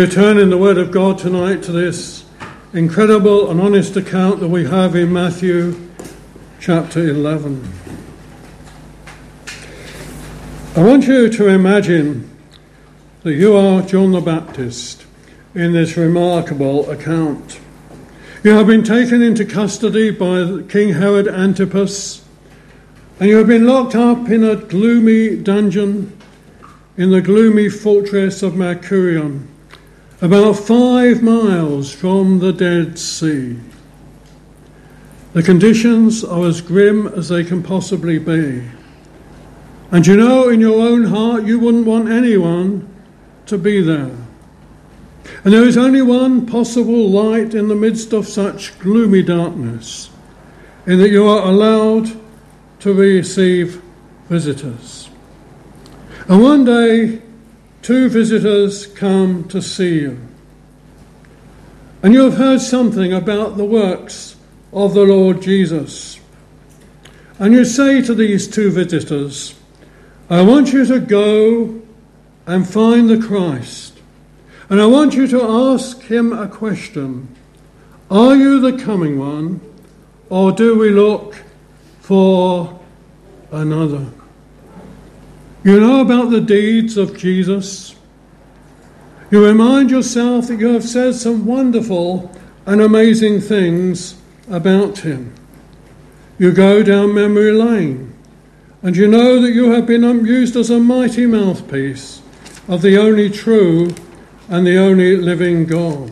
We turn in the Word of God tonight to this incredible and honest account that we have in Matthew chapter 11. I want you to imagine that you are John the Baptist in this remarkable account. You have been taken into custody by King Herod Antipas, and you have been locked up in a gloomy dungeon in the gloomy fortress of Mercurion, about 5 miles from the Dead Sea. The conditions are as grim as they can possibly be. And you know, in your own heart, you wouldn't want anyone to be there. And there is only one possible light in the midst of such gloomy darkness, in that you are allowed to receive visitors. And one day, 2 visitors come to see you. And you have heard something about the works of the Lord Jesus. And you say to these 2 visitors, I want you to go and find the Christ. And I want you to ask him a question. Are you the coming one, or do we look for another? You know about the deeds of Jesus. You remind yourself that you have said some wonderful and amazing things about him. You go down memory lane, and you know that you have been used as a mighty mouthpiece of the only true and the only living God.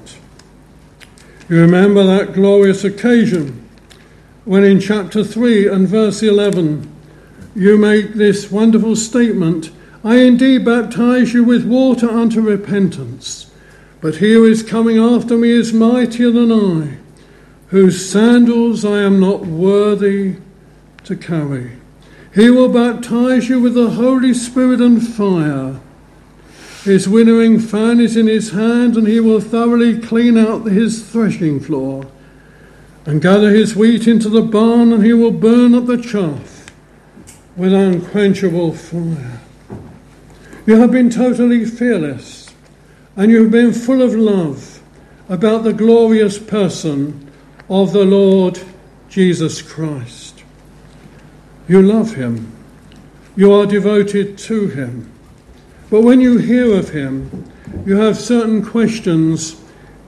You remember that glorious occasion when in chapter 3 and verse 11, you make this wonderful statement, I indeed baptize you with water unto repentance, but he who is coming after me is mightier than I, whose sandals I am not worthy to carry. He will baptize you with the Holy Spirit and fire. His winnowing fan is in his hand, and he will thoroughly clean out his threshing floor, and gather his wheat into the barn, and he will burn up the chaff with unquenchable fire. You have been totally fearless, and you have been full of love about the glorious person of the Lord Jesus Christ. You love him. You are devoted to him. But when you hear of him, you have certain questions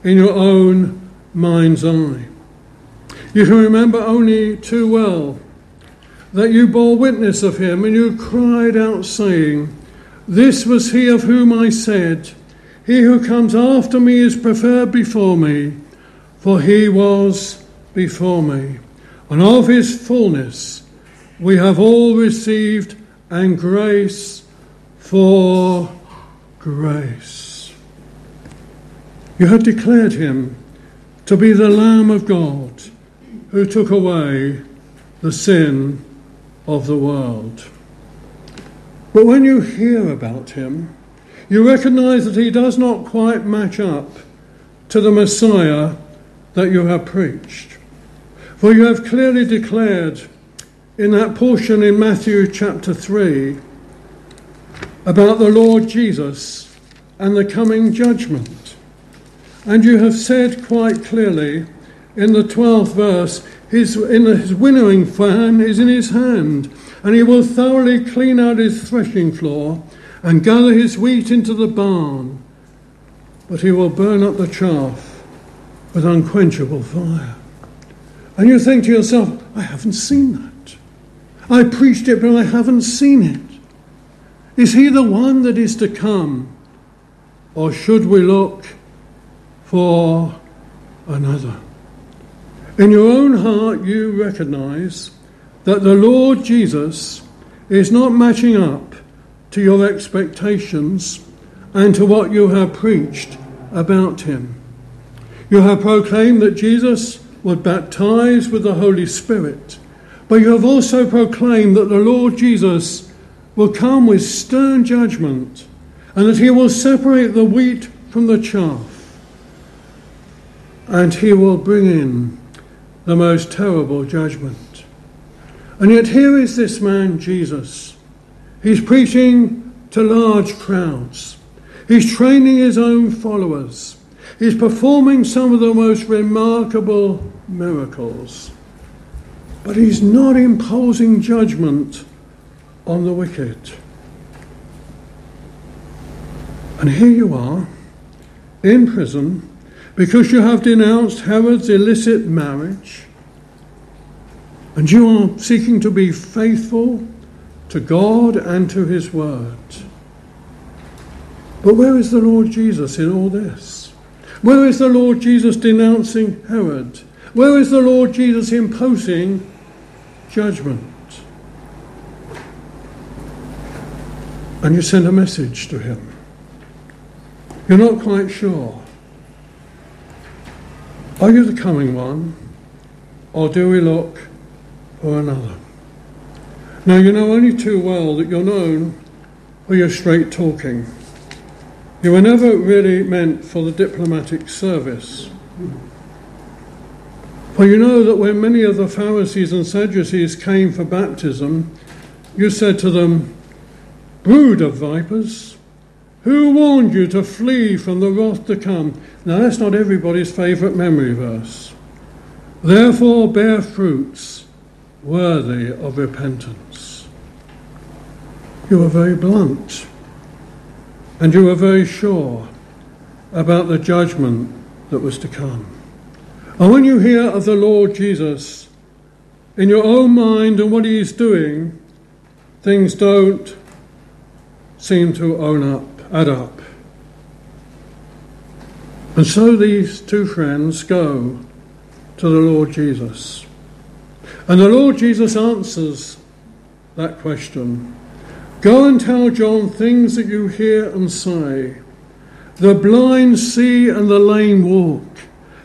in your own mind's eye. You can remember only too well that you bore witness of him, and you cried out, saying, This was he of whom I said, He who comes after me is preferred before me, for he was before me. And of his fullness we have all received, and grace for grace. You had declared him to be the Lamb of God, who took away the sin of the world. But when you hear about him, you recognize that he does not quite match up to the Messiah that you have preached. For you have clearly declared in that portion in Matthew chapter 3 about the Lord Jesus and the coming judgment. And you have said quite clearly in the 12th verse, His winnowing fan is in his hand, and he will thoroughly clean out his threshing floor and gather his wheat into the barn, but he will burn up the chaff with unquenchable fire. And you think to yourself, I haven't seen that. I preached it, but I haven't seen it. Is he the one that is to come, or should we look for another? In your own heart, you recognize that the Lord Jesus is not matching up to your expectations and to what you have preached about him. You have proclaimed that Jesus would baptize with the Holy Spirit, but you have also proclaimed that the Lord Jesus will come with stern judgment and that he will separate the wheat from the chaff, and he will bring in the most terrible judgment. And yet here is this man, Jesus. He's preaching to large crowds. He's training his own followers. He's performing some of the most remarkable miracles. But he's not imposing judgment on the wicked. And here you are, in prison, because you have denounced Herod's illicit marriage, and you are seeking to be faithful to God and to his word. But where is the Lord Jesus in all this? Where is the Lord Jesus denouncing Herod? Where is the Lord Jesus imposing judgment? And you send a message to him. You're not quite sure. Are you the coming one, or do we look for another? Now you know only too well that you're known for your straight talking. You were never really meant for the diplomatic service. For you know that when many of the Pharisees and Sadducees came for baptism, you said to them, "Brood of vipers, who warned you to flee from the wrath to come?" Now that's not everybody's favourite memory verse. "Therefore bear fruits worthy of repentance." You were very blunt. And you were very sure about the judgment that was to come. And when you hear of the Lord Jesus, in your own mind and what he is doing, things don't seem to add up. And so these two friends go to the Lord Jesus. And the Lord Jesus answers that question. "Go and tell John things that you hear and say. The blind see and the lame walk.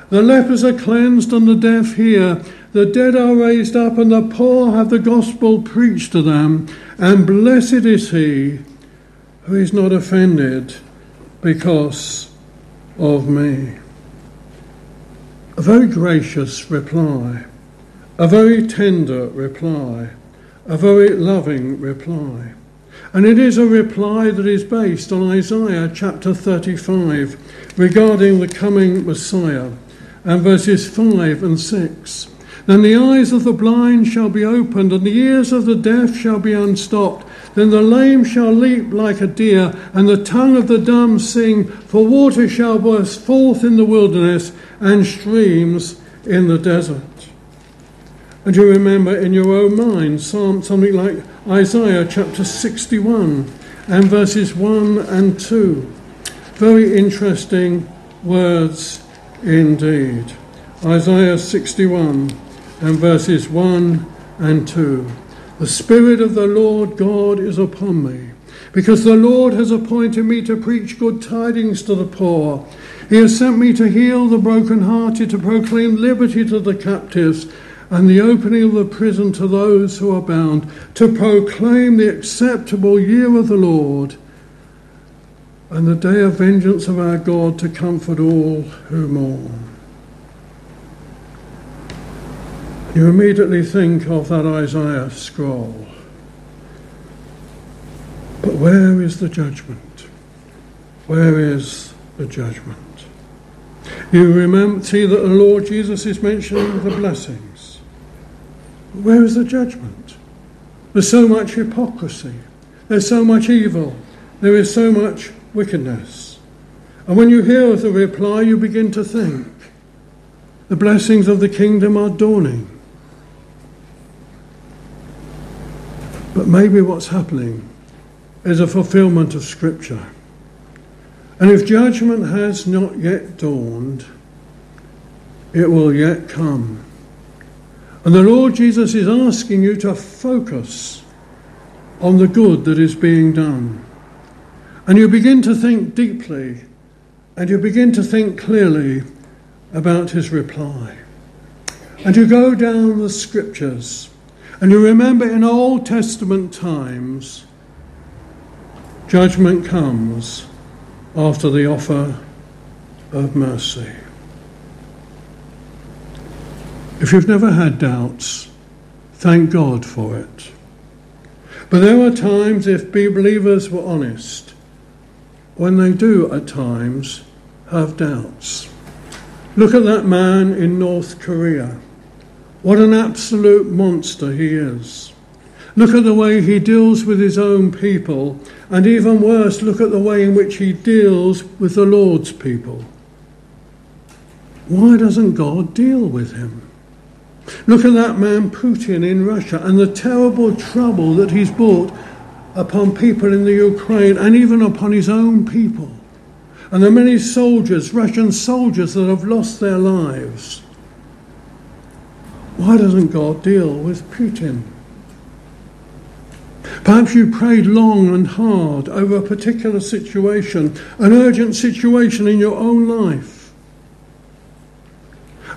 The lepers are cleansed and the deaf hear. The dead are raised up and the poor have the gospel preached to them. And blessed is he who is not offended because of me." A very gracious reply. A very tender reply. A very loving reply. And it is a reply that is based on Isaiah chapter 35 regarding the coming Messiah and verses 5 and 6. "Then the eyes of the blind shall be opened and the ears of the deaf shall be unstopped. Then the lame shall leap like a deer and the tongue of the dumb sing, for water shall burst forth in the wilderness and streams in the desert." And you remember in your own mind something like Isaiah chapter 61 and verses 1 and 2. Very interesting words indeed. Isaiah 61 and verses 1 and 2. "The Spirit of the Lord God is upon me, because the Lord has appointed me to preach good tidings to the poor. He has sent me to heal the brokenhearted, to proclaim liberty to the captives, and the opening of the prison to those who are bound, to proclaim the acceptable year of the Lord, and the day of vengeance of our God, to comfort all who mourn." You immediately think of that Isaiah scroll. But where is the judgment? Where is the judgment? You remember, see that the Lord Jesus is mentioning the blessing. Where is the judgment? There's so much hypocrisy. There's so much evil. There is so much wickedness. And when you hear of the reply, you begin to think, the blessings of the kingdom are dawning. But maybe what's happening is a fulfillment of Scripture. And if judgment has not yet dawned, it will yet come. And the Lord Jesus is asking you to focus on the good that is being done. And you begin to think deeply, and you begin to think clearly about his reply. And you go down the Scriptures, and you remember in Old Testament times, judgment comes after the offer of mercy. If you've never had doubts, thank God for it. But there are times, if believers were honest, when they do at times have doubts. Look at that man in North Korea. What an absolute monster he is. Look at the way he deals with his own people, and even worse, look at the way in which he deals with the Lord's people. Why doesn't God deal with him? Look at that man Putin in Russia and the terrible trouble that he's brought upon people in the Ukraine and even upon his own people. And the many soldiers, Russian soldiers, that have lost their lives. Why doesn't God deal with Putin? Perhaps you prayed long and hard over a particular situation, an urgent situation in your own life.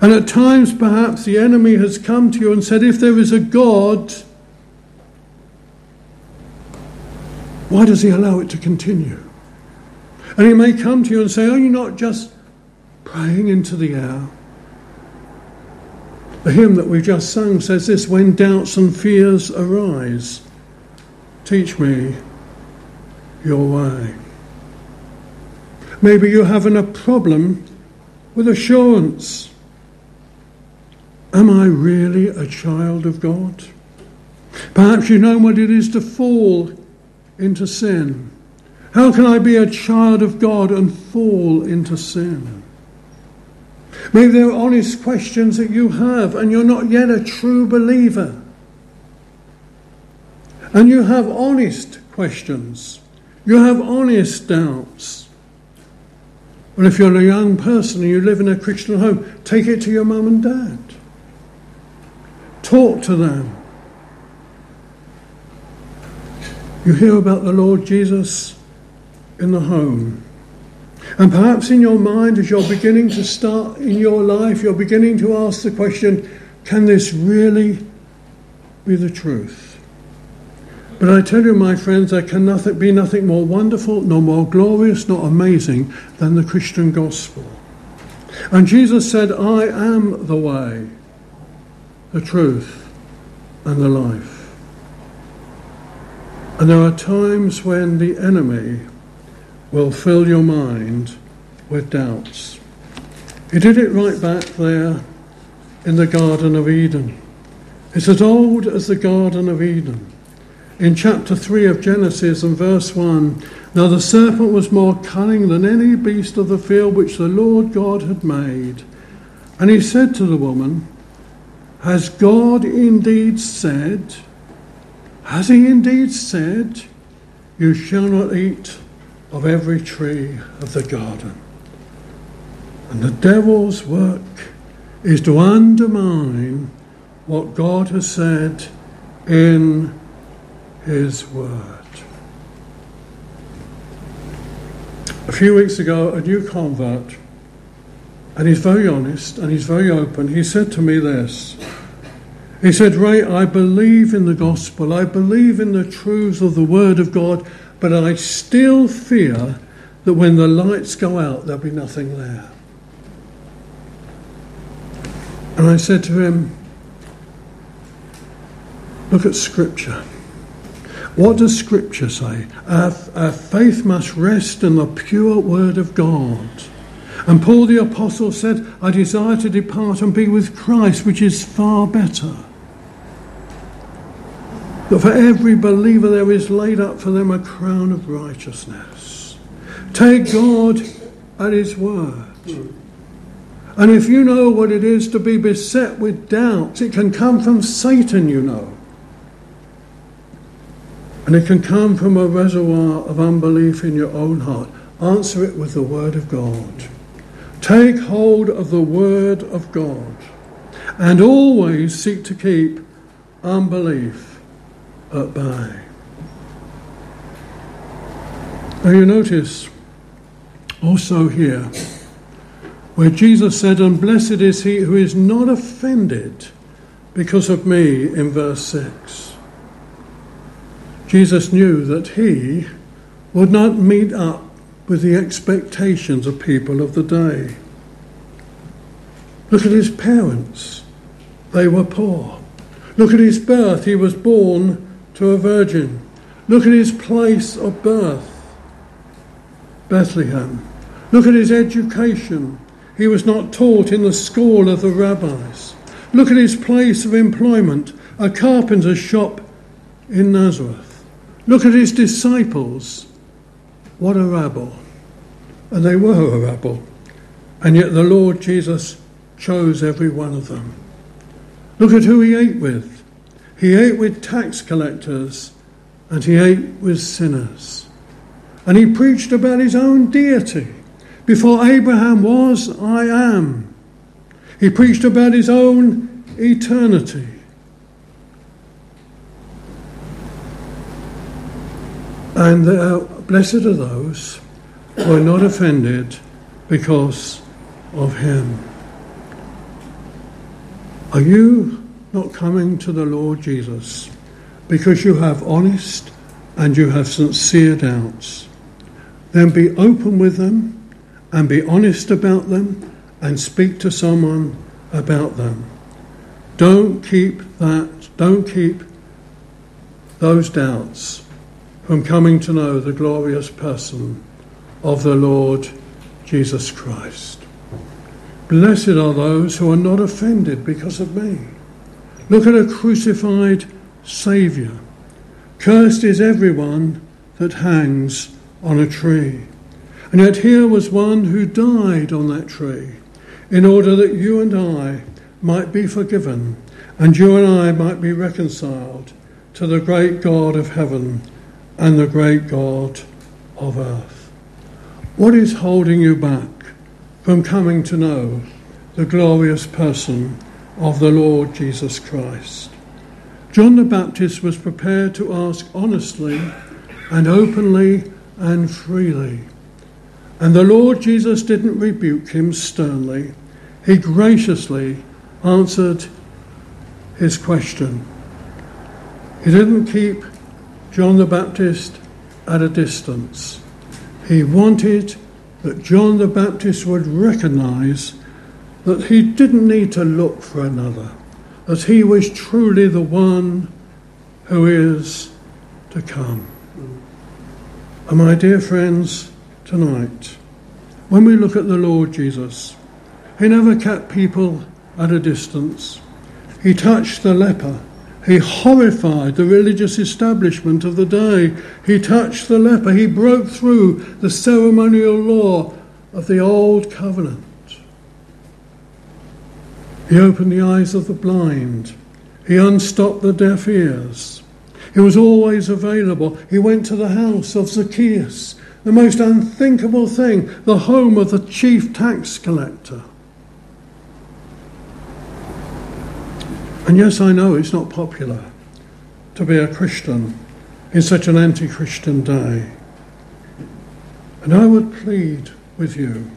And at times perhaps the enemy has come to you and said, if there is a God, why does he allow it to continue? And he may come to you and say, are you not just praying into the air? The hymn that we just sung says this: when doubts and fears arise, teach me your way. Maybe you're having a problem with assurance. Am I really a child of God? Perhaps you know what it is to fall into sin. How can I be a child of God and fall into sin? Maybe there are honest questions that you have and you're not yet a true believer. And you have honest questions. You have honest doubts. Well, if you're a young person and you live in a Christian home, take it to your mum and dad. Talk to them. You hear about the Lord Jesus in the home. And perhaps in your mind, as you're beginning to start in your life, you're beginning to ask the question, can this really be the truth? But I tell you, my friends, there can be nothing more wonderful, nor more glorious, nor amazing than the Christian gospel. And Jesus said, I am the way, the truth, and the life. And there are times when the enemy will fill your mind with doubts. He did it right back there in the Garden of Eden. It's as old as the Garden of Eden. In chapter 3 of Genesis and verse 1, now the serpent was more cunning than any beast of the field which the Lord God had made. And he said to the woman, has he indeed said, you shall not eat of every tree of the garden? And the devil's work is to undermine what God has said in his word. A few weeks ago, a new convert, and he's very honest and he's very open, he said to me this. He said, Ray, I believe in the gospel, I believe in the truths of the word of God, but I still fear that when the lights go out, there'll be nothing there. And I said to him, look at Scripture. What does Scripture say? Our faith must rest in the pure word of God. And Paul the Apostle said, I desire to depart and be with Christ, which is far better. That for every believer there is laid up for them a crown of righteousness. Take God at his word. And if you know what it is to be beset with doubts, it can come from Satan, you know. And it can come from a reservoir of unbelief in your own heart. Answer it with the word of God. Take hold of the word of God. And always seek to keep unbelief at bay. Now you notice also here where Jesus said, and blessed is he who is not offended because of me, in verse 6. Jesus knew that he would not meet up with the expectations of people of the day. Look at his parents. They were poor. Look at his birth. He was born to a virgin. Look at his place of birth. Bethlehem. Look at his education. He was not taught in the school of the rabbis. Look at his place of employment, a carpenter's shop in Nazareth. Look at his disciples. What a rabble. And they were a rabble. And yet the Lord Jesus chose every one of them. Look at who he ate with. He ate with tax collectors and he ate with sinners. And he preached about his own deity. Before Abraham was, I am. He preached about his own eternity. And blessed are those who are not offended because of him. Are you not coming to the Lord Jesus because you have honest and you have sincere doubts? Then be open with them. And be honest about them and speak to someone about them. Don't keep those doubts from coming to know the glorious person of the Lord Jesus Christ. Blessed are those who are not offended because of me. Look at a crucified Saviour. Cursed is everyone that hangs on a tree. And yet here was one who died on that tree in order that you and I might be forgiven and you and I might be reconciled to the great God of heaven and the great God of earth. What is holding you back from coming to know the glorious person of the Lord Jesus Christ? John the Baptist was prepared to ask honestly and openly and freely. And the Lord Jesus didn't rebuke him sternly. He graciously answered his question. He didn't keep John the Baptist at a distance. He wanted that John the Baptist would recognize that he didn't need to look for another, that he was truly the one who is to come. And my dear friends, tonight, when we look at the Lord Jesus, he never kept people at a distance. He touched the leper. He horrified the religious establishment of the day. He touched the leper. He broke through the ceremonial law of the old covenant. He opened the eyes of the blind. He unstopped the deaf ears. He was always available. He went to the house of Zacchaeus, the most unthinkable thing, the home of the chief tax collector. And yes, I know it's not popular to be a Christian in such an anti-Christian day. And I would plead with you.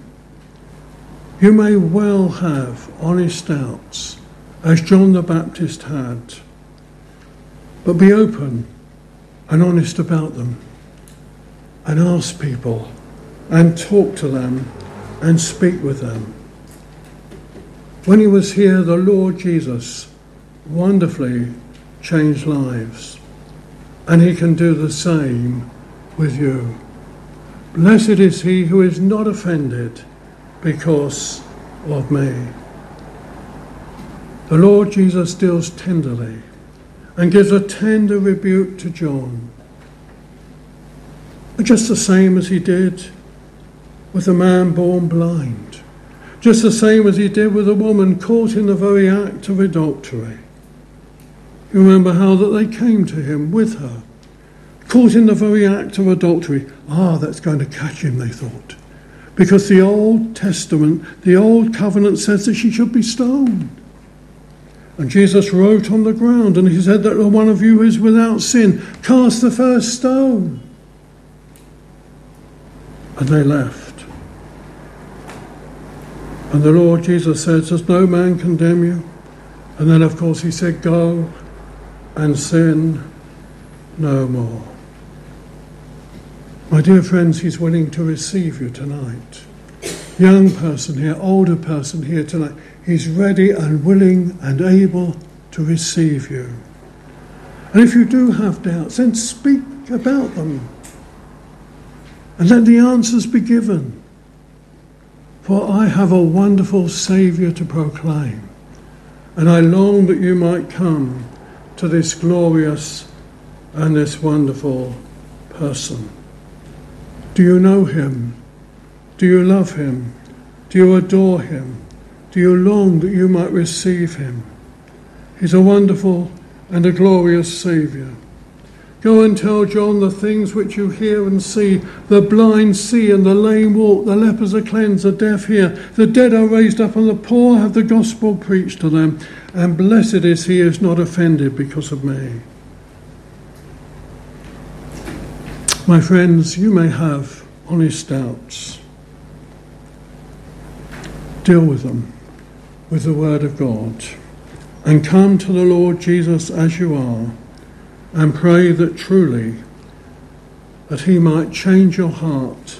You may well have honest doubts, as John the Baptist had, but be open and honest about them. And ask people, and talk to them, and speak with them. When he was here, the Lord Jesus wonderfully changed lives, and he can do the same with you. Blessed is he who is not offended because of me. The Lord Jesus deals tenderly and gives a tender rebuke to John, just the same as he did with the man born blind, just the same as he did with a woman caught in the very act of adultery. You remember how that they came to him with her, caught in the very act of adultery. That's going to catch him, they thought, because the Old Testament, the Old Covenant says that she should be stoned. And Jesus wrote on the ground and he said that the one of you who is without sin, cast the first stone. And they left. And the Lord Jesus said, does no man condemn you? And then, of course, he said, go and sin no more. My dear friends, he's willing to receive you tonight. Young person here, older person here tonight. He's ready and willing and able to receive you. And if you do have doubts, then speak about them. And let the answers be given. For I have a wonderful Saviour to proclaim, and I long that you might come to this glorious and this wonderful person. Do you know him? Do you love him? Do you adore him? Do you long that you might receive him? He's a wonderful and a glorious Saviour. Go and tell John the things which you hear and see. The blind see and the lame walk, the lepers are cleansed, the deaf hear, the dead are raised up, and the poor have the gospel preached to them. And blessed is he who is not offended because of me. My friends, you may have honest doubts. Deal with them with the word of God, and come to the Lord Jesus as you are, and pray that truly that he might change your heart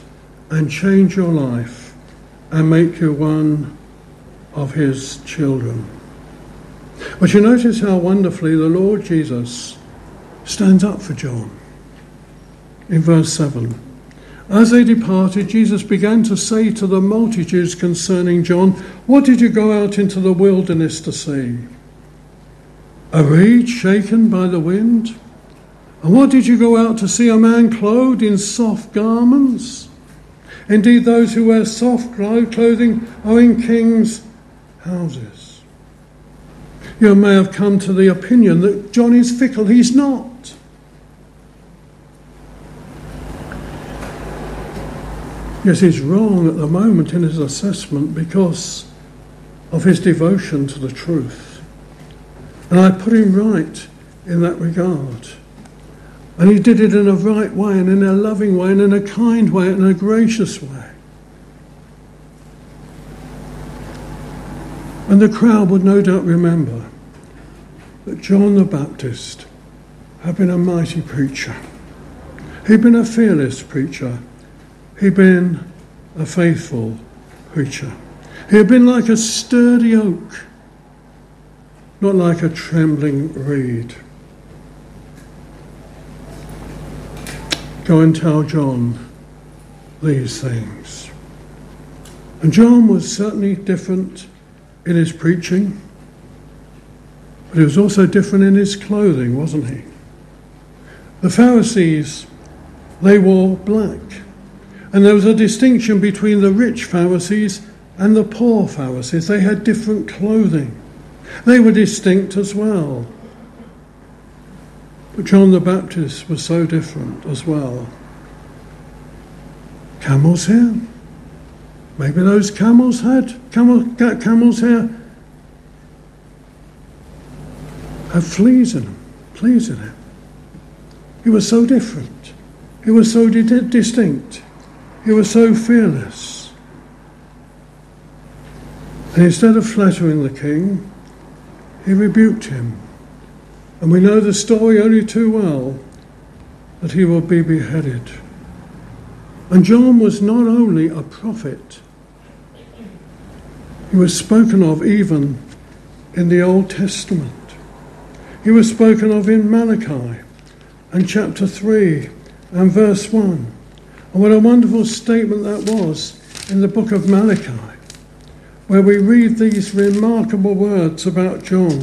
and change your life and make you one of his children. But you notice how wonderfully the Lord Jesus stands up for John. In verse 7, as they departed, Jesus began to say to the multitudes concerning John, "What did you go out into the wilderness to see? A reed shaken by the wind? And what did you go out to see? A man clothed in soft garments? Indeed, those who wear soft clothing are in kings' houses." You may have come to the opinion that John is fickle. He's not. Yes, he's wrong at the moment in his assessment because of his devotion to the truth. And I put him right in that regard. And he did it in a right way, and in a loving way, and in a kind way, and in a gracious way. And the crowd would no doubt remember that John the Baptist had been a mighty preacher. He'd been a fearless preacher. He'd been a faithful preacher. He had been like a sturdy oak, not like a trembling reed. Go and tell John these things. And John was certainly different in his preaching, but he was also different in his clothing, wasn't he? The Pharisees, they wore black, and there was a distinction between the rich Pharisees and the poor Pharisees. They had different clothing. They were distinct as well. But John the Baptist was so different as well. Camel's hair. Maybe those camels had camel's hair had fleas in them. Fleas in it. He was so different. He was so distinct. He was so fearless. And instead of flattering the king, he rebuked him. And we know the story only too well, that he will be beheaded. And John was not only a prophet, he was spoken of even in the Old Testament. He was spoken of in Malachi and chapter 3 and verse 1. And what a wonderful statement that was in the book of Malachi, where we read these remarkable words about John.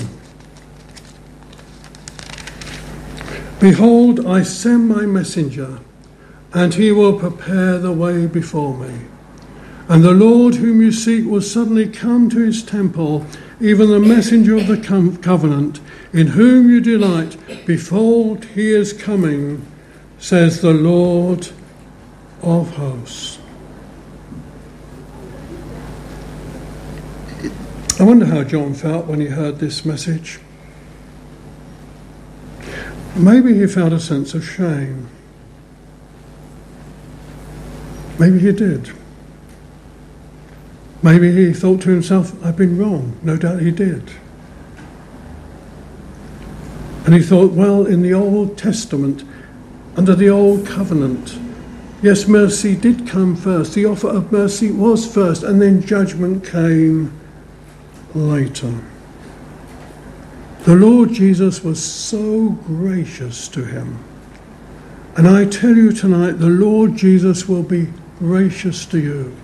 "Behold, I send my messenger, and he will prepare the way before me. And the Lord whom you seek will suddenly come to his temple, even the messenger of the covenant, in whom you delight. Behold, he is coming, says the Lord of hosts." I wonder how John felt when he heard this message. Maybe he felt a sense of shame. Maybe he did. Maybe he thought to himself, I've been wrong. No doubt he did. And he thought, well, in the Old Testament, under the Old Covenant, yes, mercy did come first. The offer of mercy was first, and then judgment came later. The Lord Jesus was so gracious to him. And I tell you tonight, the Lord Jesus will be gracious to you.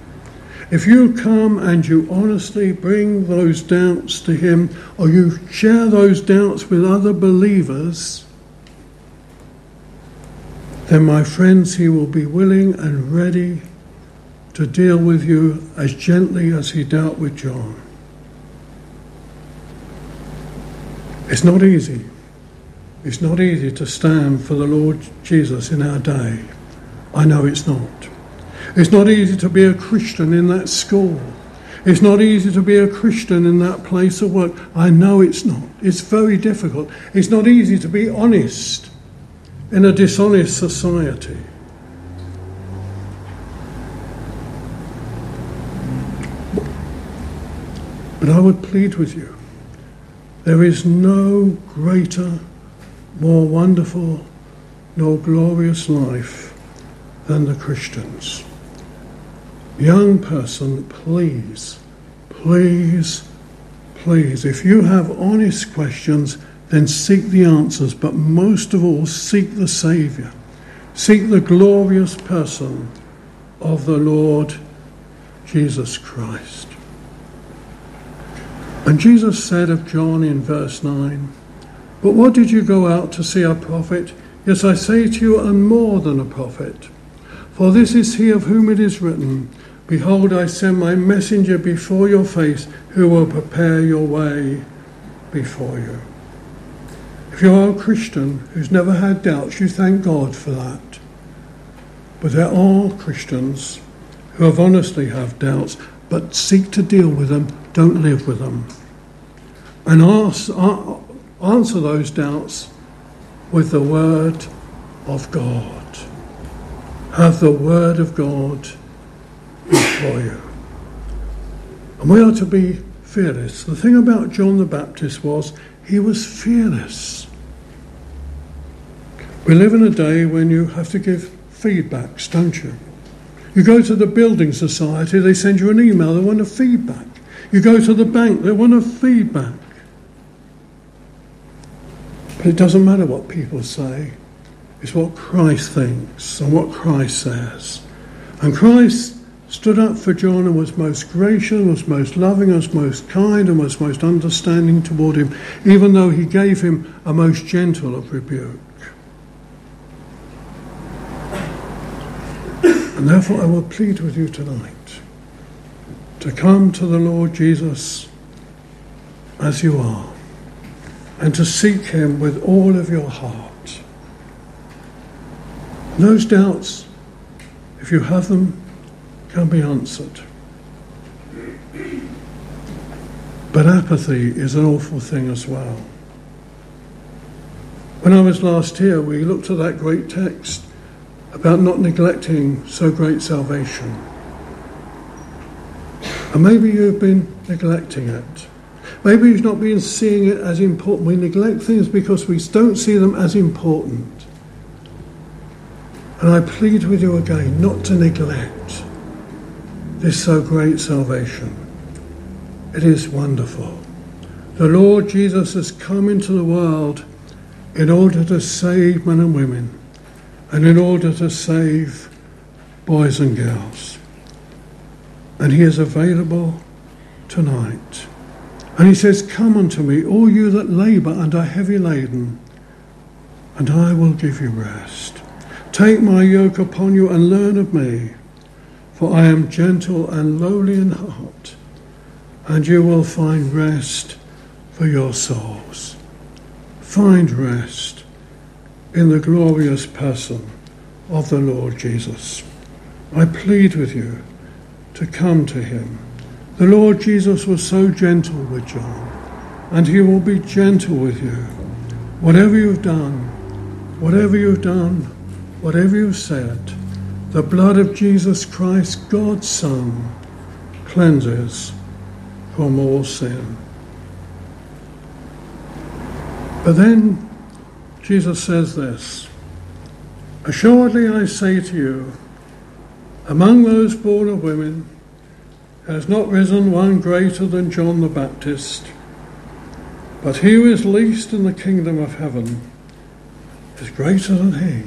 If you come and you honestly bring those doubts to him, or you share those doubts with other believers, then, my friends, he will be willing and ready to deal with you as gently as he dealt with John. It's not easy. It's not easy to stand for the Lord Jesus in our day. I know it's not. It's not easy to be a Christian in that school. It's not easy to be a Christian in that place of work. I know it's not. It's very difficult. It's not easy to be honest in a dishonest society. But I would plead with you, there is no greater, more wonderful, nor glorious life than the Christian's. Young person, please, please, please, if you have honest questions, then seek the answers, but most of all, seek the Saviour. Seek the glorious person of the Lord Jesus Christ. And Jesus said of John in verse 9, "But what did you go out to see? A prophet? Yes, I say to you, and more than a prophet. For this is he of whom it is written, Behold, I send my messenger before your face, who will prepare your way before you." If you are a Christian who's never had doubts, you thank God for that. But there are Christians who have honestly have doubts, but seek to deal with them, don't live with them. And answer those doubts with the Word of God. Have the Word of God before you. And we are to be fearless. The thing about John the Baptist was he was fearless. We live in a day when you have to give feedbacks, don't you? You go to the building society, they send you an email, they want a feedback. You go to the bank, they want a feedback. But it doesn't matter what people say. It's what Christ thinks and what Christ says. And Christ stood up for John and was most gracious, was most loving, was most kind, and was most understanding toward him, even though he gave him a most gentle of rebuke. And therefore I will plead with you tonight to come to the Lord Jesus as you are, and to seek him with all of your heart. Those doubts, if you have them, can be answered. But apathy is an awful thing as well. When I was last here, we looked at that great text about not neglecting so great salvation. And maybe you've been neglecting it. Maybe you've not been seeing it as important. We neglect things because we don't see them as important. And I plead with you again not to neglect this so great salvation. It is wonderful. The Lord Jesus has come into the world in order to save men and women, and in order to save boys and girls. And he is available tonight. And he says, "Come unto me, all you that labour and are heavy laden, and I will give you rest. Take my yoke upon you and learn of me, for I am gentle and lowly in heart, and you will find rest for your souls." Find rest in the glorious person of the Lord Jesus. I plead with you to come to him. The Lord Jesus was so gentle with John, and he will be gentle with you. Whatever you've done, whatever you've said, the blood of Jesus Christ, God's Son, cleanses from all sin. But then Jesus says this, "Assuredly I say to you, among those born of women, there has not risen one greater than John the Baptist, but he who is least in the kingdom of heaven is greater than he."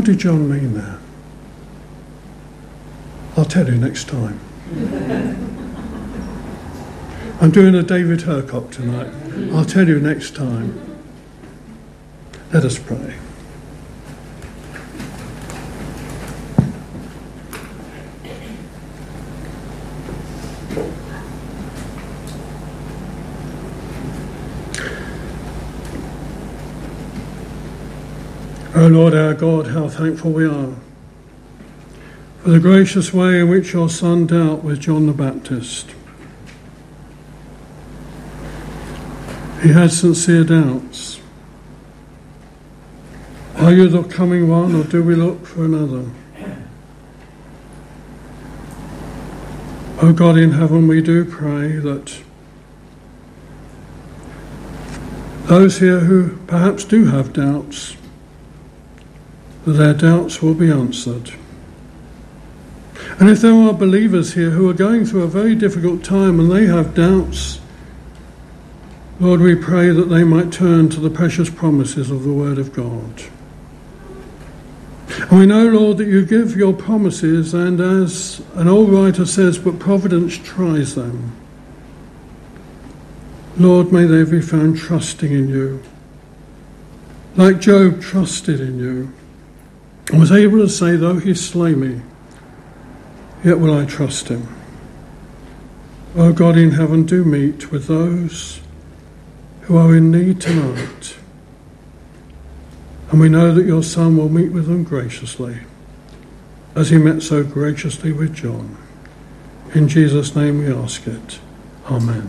What did John mean there? I'll tell you next time. I'm doing a David Hercock tonight. I'll tell you next time. Let us pray. O Lord our God, how thankful we are for the gracious way in which your Son dealt with John the Baptist. He had sincere doubts. Are you the coming one, or do we look for another? O God in heaven, we do pray that those here who perhaps do have doubts, that their doubts will be answered. And if there are believers here who are going through a very difficult time and they have doubts, Lord, we pray that they might turn to the precious promises of the Word of God. And we know, Lord, that you give your promises, and as an old writer says, but providence tries them. Lord, may they be found trusting in you, like Job trusted in you, and was able to say, though he slay me, yet will I trust him. O God in heaven, do meet with those who are in need tonight. And we know that your Son will meet with them graciously, as he met so graciously with John. In Jesus' name we ask it. Amen.